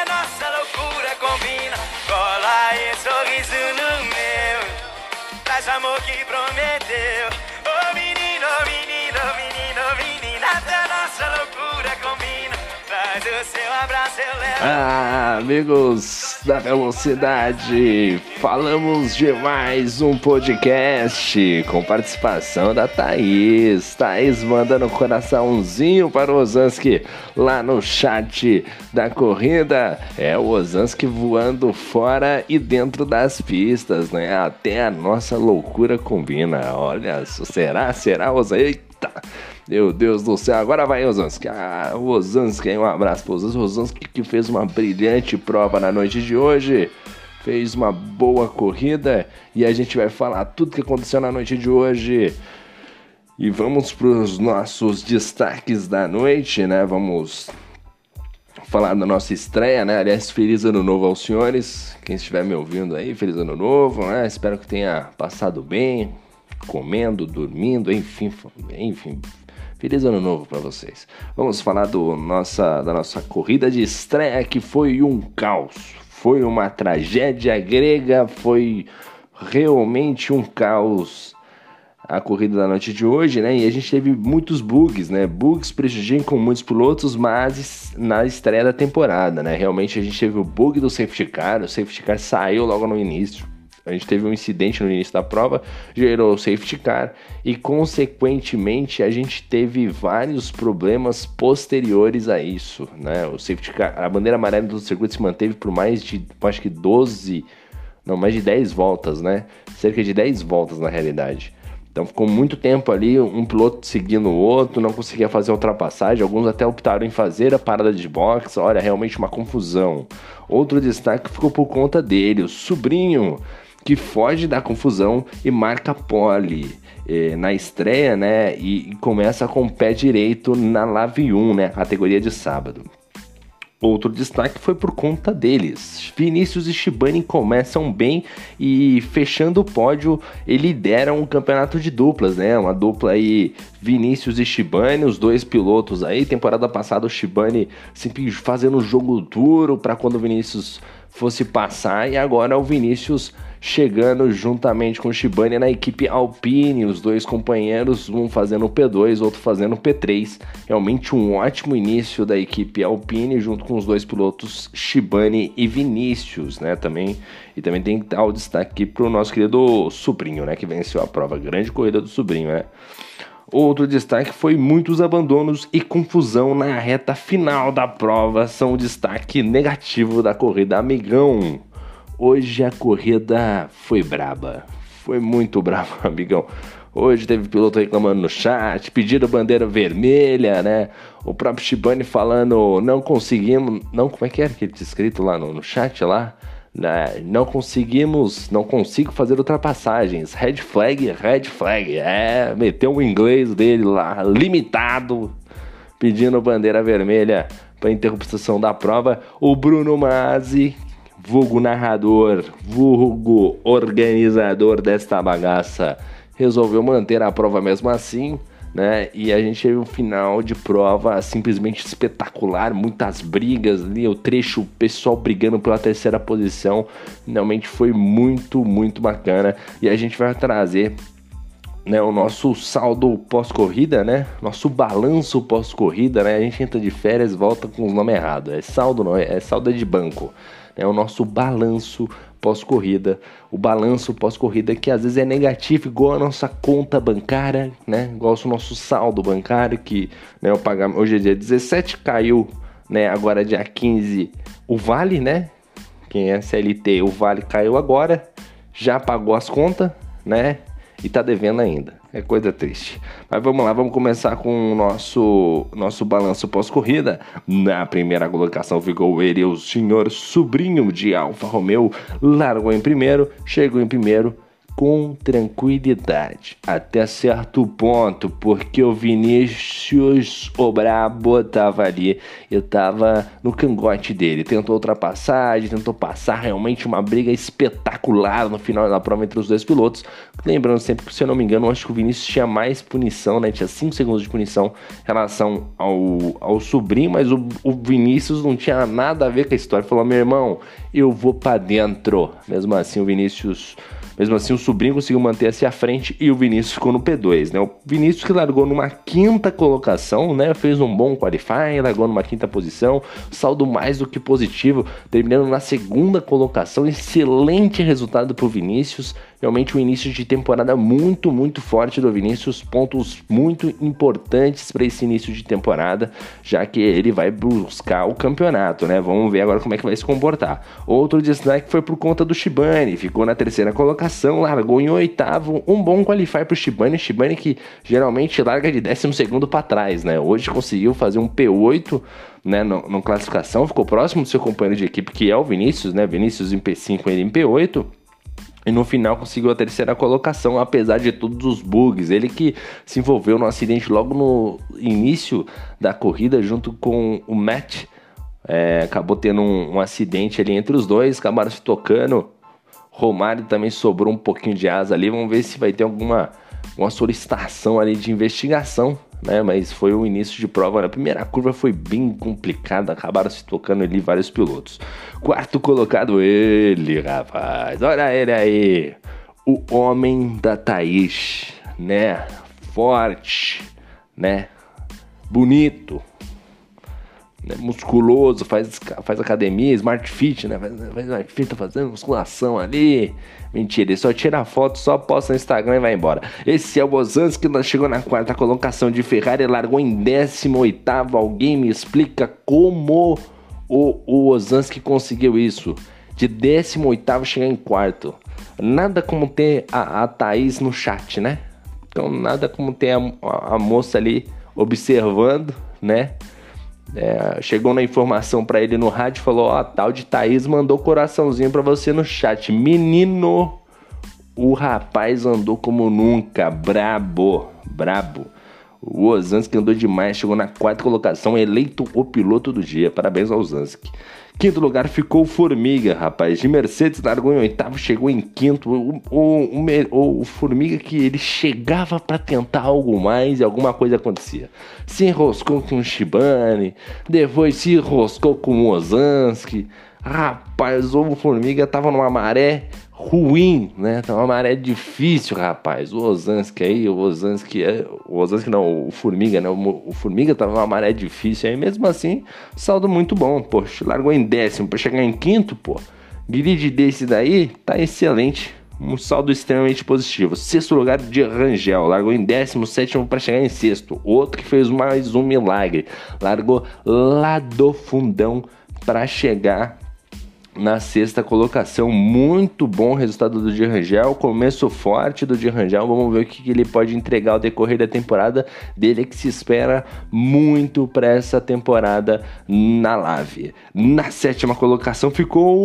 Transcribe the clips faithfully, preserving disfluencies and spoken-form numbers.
a nossa loucura combina. Cola esse sorriso no meu, traz o amor que prometeu. Ô menino, ô menino, ô menino, ô menina, a nossa loucura combina. Traz o seu abraço, eu levo. Ah, amigos da Velocidade, falamos de mais um podcast com participação da Thaís. Thaís mandando um coraçãozinho para o Osansky lá no chat da corrida. É o Osansky voando fora e dentro das pistas, né? Até a nossa loucura combina. Olha, será, será, Osansky? Eita! Meu Deus do céu, agora vai Rozanski. Ah, Rozanski, um abraço para o Rozanski, que fez uma brilhante prova na noite de hoje. Fez uma boa corrida e a gente vai falar tudo que aconteceu na noite de hoje. E vamos para os nossos destaques da noite, né? Vamos falar da nossa estreia, né? Aliás, feliz ano novo aos senhores. Quem estiver me ouvindo aí, feliz ano novo, né? Espero que tenha passado bem, comendo, dormindo, enfim, enfim... Feliz ano novo para vocês. Vamos falar do nossa, da nossa corrida de estreia, que foi um caos. Foi uma tragédia grega, foi realmente um caos a corrida da noite de hoje, né? E a gente teve muitos bugs, né? Bugs prejudicam muitos pilotos, mas na estreia da temporada, né? Realmente a gente teve o bug do safety car, o safety car saiu logo no início. A gente teve um incidente no início da prova, gerou o safety car e, consequentemente, a gente teve vários problemas posteriores a isso, né? O safety car, a bandeira amarela do circuito se manteve por mais de, acho que doze, não, mais de dez voltas, né? Cerca de dez voltas, na realidade. Então, ficou muito tempo ali, um piloto seguindo o outro, não conseguia fazer a ultrapassagem, alguns até optaram em fazer a parada de box. Olha, realmente uma confusão. Outro destaque ficou por conta dele, o Sobrinho, que foge da confusão e marca pole eh, na estreia, né? E, e começa com o pé direito na Lave um, né? Categoria de sábado. Outro destaque foi por conta deles. Vinícius e Shibani começam bem e, fechando o pódio, eles lideram o campeonato de duplas, né? Uma dupla aí, Vinícius e Shibani, os dois pilotos aí. Temporada passada, o Shibani sempre fazendo um jogo duro para quando o Vinícius fosse passar, e agora o Vinícius chegando juntamente com o Shibani na equipe Alpine, os dois companheiros, um fazendo o P dois, outro fazendo o P três. Realmente um ótimo início da equipe Alpine, junto com os dois pilotos Shibani e Vinícius, né? Também, e também tem que dar o destaque para o nosso querido Sobrinho, né? Que venceu a prova, grande corrida do Sobrinho, né? Outro destaque foi muitos abandonos e confusão na reta final da prova, são o destaque negativo da corrida, amigão. Hoje a corrida foi braba, foi muito braba, amigão. Hoje teve piloto reclamando no chat, pedindo bandeira vermelha, né? O próprio Shibani falando, não conseguimos, não, como é que era que ele tinha escrito lá no, no chat lá? Não conseguimos, não consigo fazer ultrapassagens, red flag, red flag, é, meteu um inglês dele lá, limitado, pedindo bandeira vermelha para interrupção da prova. O Bruno Mazi, vulgo narrador, vulgo organizador desta bagaça, resolveu manter a prova mesmo assim, né? E a gente teve um final de prova simplesmente espetacular, muitas brigas ali, o trecho, o pessoal brigando pela terceira posição, realmente foi muito, muito bacana. E a gente vai trazer, né, o nosso saldo pós-corrida, né? Nosso balanço pós-corrida, né? A gente entra de férias e volta com o nome errado, é saldo, não, é saldo de banco, né? O nosso balanço pós-corrida, o balanço pós-corrida que às vezes é negativo, igual a nossa conta bancária, né? Igual o nosso saldo bancário, que, né, eu pagar, hoje é dia dezessete, caiu, né, agora é dia quinze, o vale, né? Quem é C L T, o vale caiu agora, já pagou as contas, né? E tá devendo ainda, é coisa triste. Mas vamos lá, vamos começar com o nosso, nosso balanço pós-corrida. Na primeira colocação ficou ele, o senhor Sobrinho de Alfa Romeo, largou em primeiro, chegou em primeiro, com tranquilidade, até certo ponto, porque o Vinícius, o brabo, tava ali, eu tava no cangote dele, tentou ultrapassagem, tentou passar, realmente uma briga espetacular no final da prova entre os dois pilotos, lembrando sempre que, se eu não me engano, eu acho que o Vinícius tinha mais punição, né, tinha cinco segundos de punição em relação ao, ao Sobrinho, mas o, o Vinícius não tinha nada a ver com a história, falou, meu irmão, eu vou pra dentro, mesmo assim o Vinícius... Mesmo assim, o Sobrinho conseguiu manter-se à frente e o Vinícius ficou no P dois, né? O Vinícius que largou numa quinta colocação, né? Fez um bom qualifying, largou numa quinta posição, saldo mais do que positivo, terminando na segunda colocação. Excelente resultado para o Vinícius. Realmente um início de temporada muito, muito forte do Vinícius. Pontos muito importantes para esse início de temporada, já que ele vai buscar o campeonato, né? Vamos ver agora como é que vai se comportar. Outro destaque foi por conta do Shibani. Ficou na terceira colocação, largou em oitavo. Um bom qualify para o Shibani. Shibani que geralmente larga de décimo segundo para trás, né? Hoje conseguiu fazer um P oito, né, no, no classificação. Ficou próximo do seu companheiro de equipe, que é o Vinícius, né? Vinícius em P cinco, ele em P oito. E no final conseguiu a terceira colocação, apesar de todos os bugs. Ele que se envolveu no acidente logo no início da corrida, junto com o Matt. É, acabou tendo um, um acidente ali entre os dois, acabaram se tocando. Romário também sobrou um pouquinho de asa ali. Vamos ver se vai ter alguma uma solicitação ali de investigação, né? Mas foi o início de prova, né? A primeira curva foi bem complicada, acabaram se tocando ali vários pilotos. Quarto colocado ele, rapaz, olha ele aí, o homem da Thaís, né, forte, né, bonito, né? Musculoso, faz, faz academia, smart fit, né, faz, faz smart fit, tá fazendo musculação ali. Mentira, ele só tira a foto, só posta no Instagram e vai embora. Esse é o Osansky, que chegou na quarta colocação de Ferrari, largou em décimo oitavo. Alguém me explica como o, o Osansky conseguiu isso? De décimo oitavo chegar em quarto. Nada como ter a, a Thaís no chat, né? Então nada como ter a, a, a moça ali observando, né? É, chegou na informação pra ele no rádio, falou, ó, a tal de Thaís mandou coraçãozinho pra você no chat. Menino, o rapaz andou como nunca, brabo, brabo. O Osansky andou demais, chegou na quarta colocação, eleito o piloto do dia. Parabéns ao Osansky. Quinto lugar ficou o Formiga, rapaz, de Mercedes, largou em oitavo, chegou em quinto. O, o, o, o Formiga que ele chegava para tentar algo mais e alguma coisa acontecia. Se enroscou com o Shibani, depois se enroscou com o Osansky. Rapaz, o Formiga tava numa maré ruim, né? Tava uma maré difícil, rapaz. O Osansky aí, o Osansky, o Osansky não, o Formiga, né? O, o Formiga tava uma maré difícil aí, mesmo assim, saldo muito bom, poxa. Largou em décimo para chegar em quinto, pô. Grid desse daí tá excelente, um saldo extremamente positivo. Sexto lugar, Di Rangel, largou em décimo sétimo para chegar em sexto. Outro que fez mais um milagre, largou lá do fundão para chegar na sexta colocação. Muito bom resultado do Di Rangel, começo forte do Di Rangel, vamos ver o que ele pode entregar ao decorrer da temporada dele, que se espera muito para essa temporada na Lave. Na sétima colocação ficou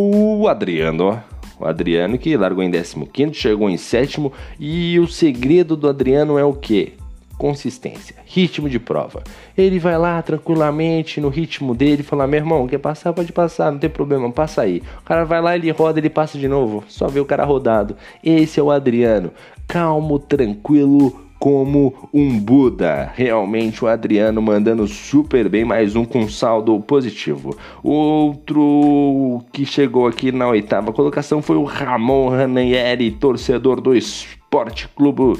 o Adriano, o Adriano que largou em décimo quinto, chegou em sétimo, e o segredo do Adriano é o quê? Consistência, ritmo de prova. Ele vai lá tranquilamente no ritmo dele, fala, meu irmão, quer passar? Pode passar, não tem problema, passa aí. O cara vai lá, ele roda, ele passa de novo, só vê o cara rodado. Esse é o Adriano, calmo, tranquilo, como um Buda. Realmente o Adriano mandando super bem, mais um com saldo positivo. Outro que chegou aqui na oitava colocação foi o Ramon Ranieri, torcedor do Sport Club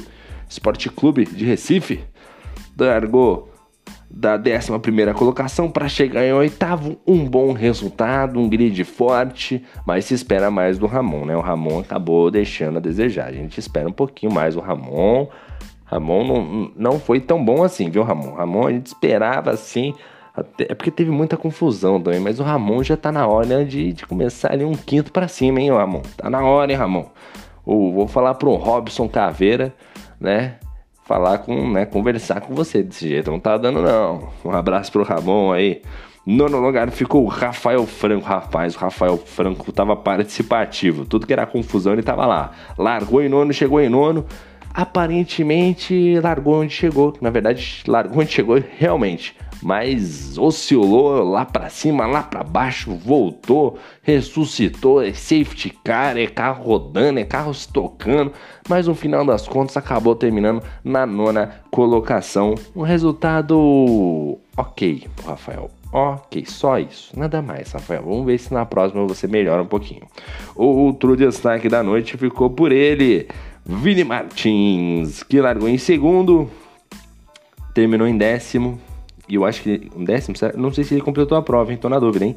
Sport Club de Recife, largou da décima primeira colocação para chegar em oitavo, um bom resultado, um grid forte, mas se espera mais do Ramon, né? O Ramon acabou deixando a desejar, a gente espera um pouquinho mais o Ramon. Ramon não, não foi tão bom assim, viu, Ramon? Ramon a gente esperava assim, até, é porque teve muita confusão também, mas o Ramon já tá na hora, né, de, de começar ali um quinto para cima, hein, Ramon? Tá na hora, hein, Ramon? Ou vou falar pro Robson Caveira, né, falar com, né, conversar com você desse jeito, não tá dando não. Um abraço pro Ramon aí. Nono lugar ficou o Rafael Franco. Rapaz, o Rafael Franco estava participativo. Tudo que era confusão, ele estava lá. Largou em nono, chegou em nono. Aparentemente, largou onde chegou. Na verdade, largou onde chegou realmente. Mas oscilou lá para cima, lá para baixo, voltou, ressuscitou, é safety car, é carro rodando, é carro se tocando, mas no final das contas acabou terminando na nona colocação. Um resultado ok, Rafael. Ok, só isso, nada mais, Rafael. Vamos ver se na próxima você melhora um pouquinho. Outro destaque da noite ficou por ele, Vini Martins, que largou em segundo, terminou em décimo. E eu acho que um décimo, não sei se ele completou a prova, hein? Tô na dúvida, hein?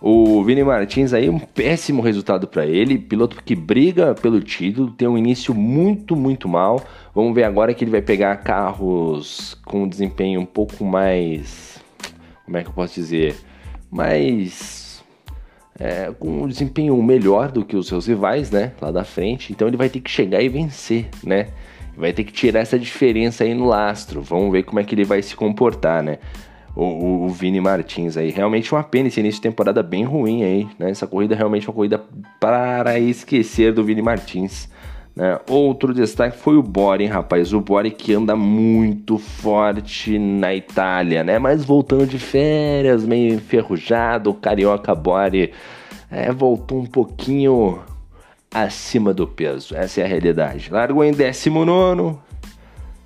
O Vini Martins aí, um péssimo resultado para ele. Piloto que briga pelo título, tem um início muito, muito mal. Vamos ver agora que ele vai pegar carros com desempenho um pouco mais... Como é que eu posso dizer? Mais... É, com um desempenho melhor do que os seus rivais, né? Lá da frente. Então ele vai ter que chegar e vencer, né? Vai ter que tirar essa diferença aí no lastro. Vamos ver como é que ele vai se comportar, né? O, o, o Vini Martins aí. Realmente uma pena esse início de temporada bem ruim aí, né? Essa corrida realmente é uma corrida para esquecer do Vini Martins, né? Outro destaque foi o Bore, hein, rapaz? O Bore que anda muito forte na Itália, né? Mas voltando de férias, meio enferrujado. O Carioca Bore é, voltou um pouquinho... acima do peso, essa é a realidade. Largou em décimo nono,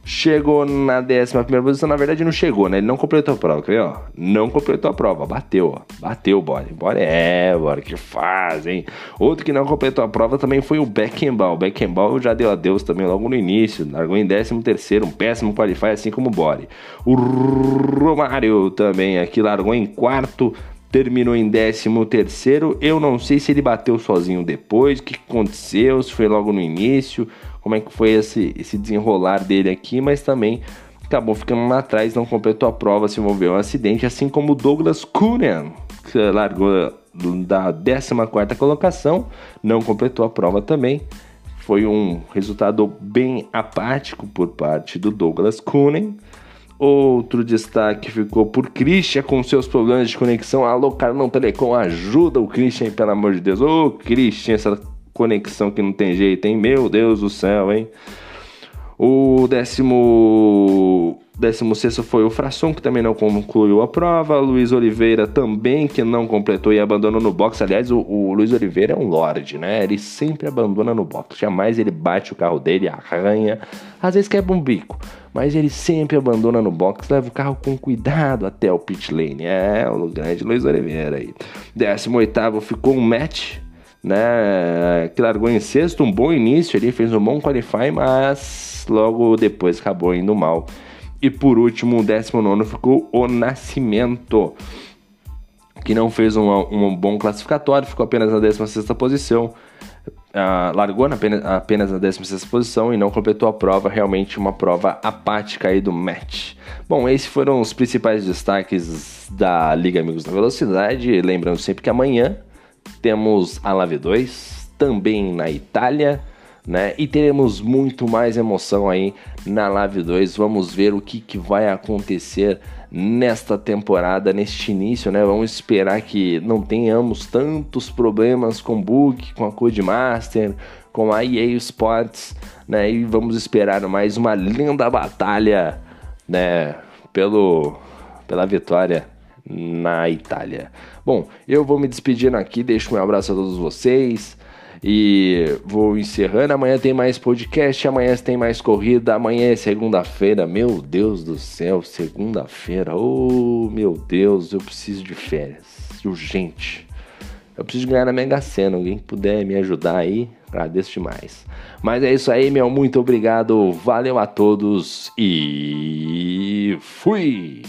chegou na décima primeira posição. Na verdade não chegou, né? Ele não completou a prova, quer ver, ó? Não completou a prova, bateu, ó. Bateu o Bore, Bore é, Bore, que faz, hein? Outro que não completou a prova também foi o Beckenbauer. O Beckenbauer já deu adeus também logo no início. Largou em décimo terceiro, um péssimo qualify, assim como o Bore. O Romário também aqui largou em quarto, terminou em décimo terceiro, eu não sei se ele bateu sozinho depois, o que aconteceu, se foi logo no início, como é que foi esse, esse desenrolar dele aqui, mas também acabou ficando lá atrás, não completou a prova, se envolveu em um acidente, assim como o Douglas Cunha, que largou da décima quarta colocação, não completou a prova também. Foi um resultado bem apático por parte do Douglas Cunha. Outro destaque ficou por Christian com seus problemas de conexão. Alô, Carlão Telecom, ajuda o Christian, pelo amor de Deus. Ô, Christian, essa conexão que não tem jeito, hein? Meu Deus do céu, hein? O décimo... décimo sexto foi o Frasson, que também não concluiu a prova. Luiz Oliveira também, que não completou e abandonou no box. Aliás, o, o Luiz Oliveira é um lorde, né? Ele sempre abandona no box. Jamais ele bate o carro dele, arranha. Às vezes quebra um bico. Mas ele sempre abandona no box, leva o carro com cuidado até o pit lane. É, o grande Luiz Oliveira aí. décimo oitavo ficou o Matt, né? Que largou em sexto, um bom início ali, fez um bom qualify, mas logo depois acabou indo mal. E por último, o décimo nono ficou o Nascimento, que não fez um, um bom classificatório, ficou apenas na décima sexta posição. Uh, largou na pena, apenas na décima sexta posição e não completou a prova, realmente uma prova apática aí do Matt. Bom, esses foram os principais destaques da Liga Amigos da Velocidade, lembrando sempre que amanhã temos a Lave dois, também na Itália, né? E teremos muito mais emoção aí na Lave dois, vamos ver o que, que vai acontecer nesta temporada, neste início, né? Vamos esperar que não tenhamos tantos problemas com o Book, com a Codemaster, com a E A Sports, né? E vamos esperar mais uma linda batalha, né? Pelo, pela vitória na Itália. Bom, eu vou me despedindo aqui, deixo um abraço a todos vocês. E vou encerrando, amanhã tem mais podcast, amanhã tem mais corrida, amanhã é segunda-feira, meu Deus do céu, segunda-feira, oh meu Deus, eu preciso de férias, urgente, eu preciso ganhar na Mega Sena, alguém puder me ajudar aí, agradeço demais. Mas é isso aí, meu, muito obrigado, valeu a todos e fui!